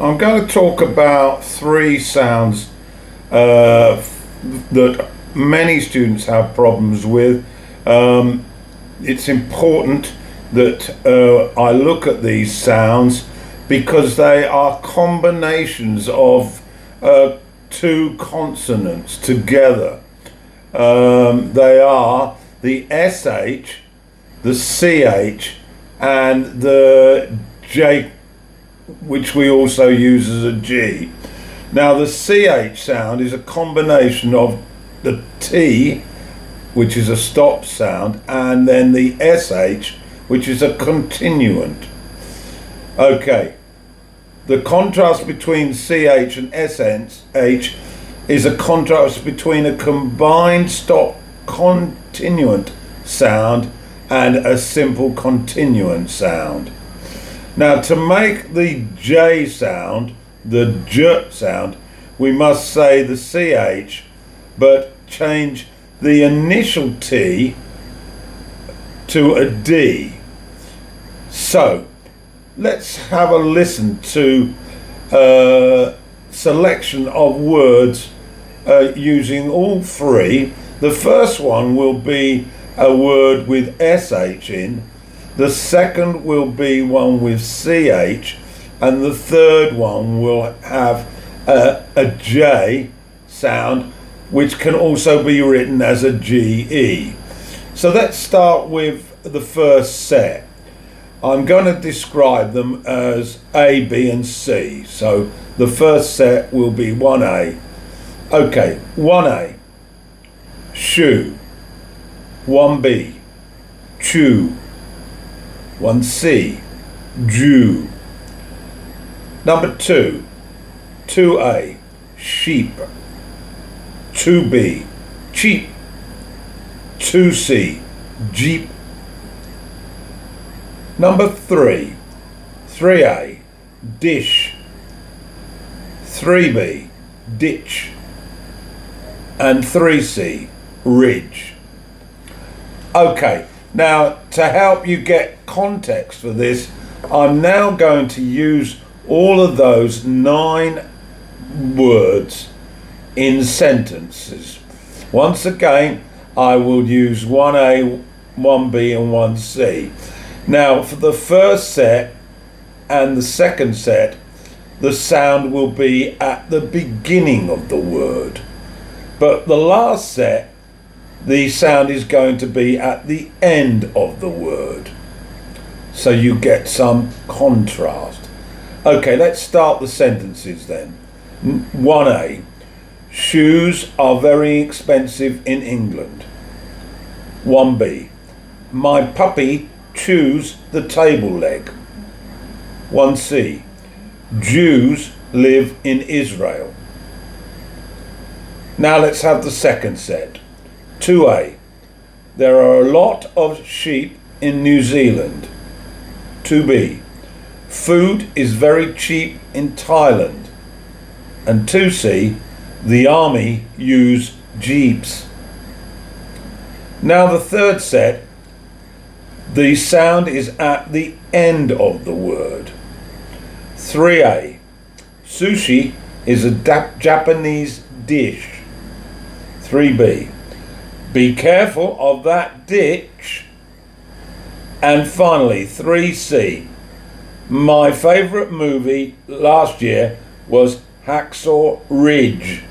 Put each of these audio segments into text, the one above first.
I'm going to talk about three sounds that many students have problems with. It's important that I look at these sounds because they are combinations of two consonants together. They are the SH, the CH, and the J, which we also use as a G. Now the CH sound is a combination of the T, which is a stop sound, and then the SH, which is a continuant. Okay, the contrast between CH and SH is a contrast between a combined stop continuant sound and a simple continuant sound. Now to make the J sound, the J sound, we must say the CH, but change the initial T to a D. So let's have a listen to a selection of words using all three. The first one will be a word with SH in. The second will be one with CH, and the third one will have a J sound, which can also be written as a GE. So let's start with the first set. I'm going to describe them as A, B, and C. So the first set will be 1A. Okay, 1A, shoe. 1B, chew. 1C, Jew. Number 2, 2A, sheep. 2B, cheap. 2C, jeep. Number 3, 3A, dish. 3B, ditch. And 3C, ridge. Okay. Now, to help you get context for this, I'm now going to use all of those 9 words in sentences. Once again, I will use 1A, 1B, and 1C. Now, for the first set and the second set, the sound will be at the beginning of the word. But the last set, the sound is going to be at the end of the word, so you get some contrast. Okay, let's start the sentences then. 1A, shoes are very expensive in England. 1B, my puppy chews the table leg. 1C, Jews live in Israel. Now let's have the second set. 2A, there are a lot of sheep in New Zealand. 2B, food is very cheap in Thailand. And 2C, the army use jeeps. Now the third set, the sound is at the end of the word. 3A, sushi is a Japanese dish. 3B, be careful of that ditch. And finally, 3C, my favourite movie last year was Hacksaw Ridge.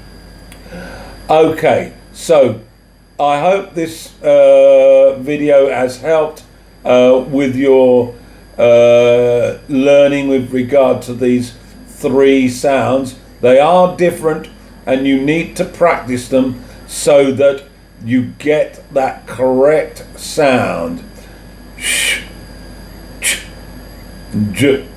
Okay, so I hope this video has helped with your learning with regard to these 3 sounds. They are different and you need to practice them so that you get that correct sound. Sh, ch, j.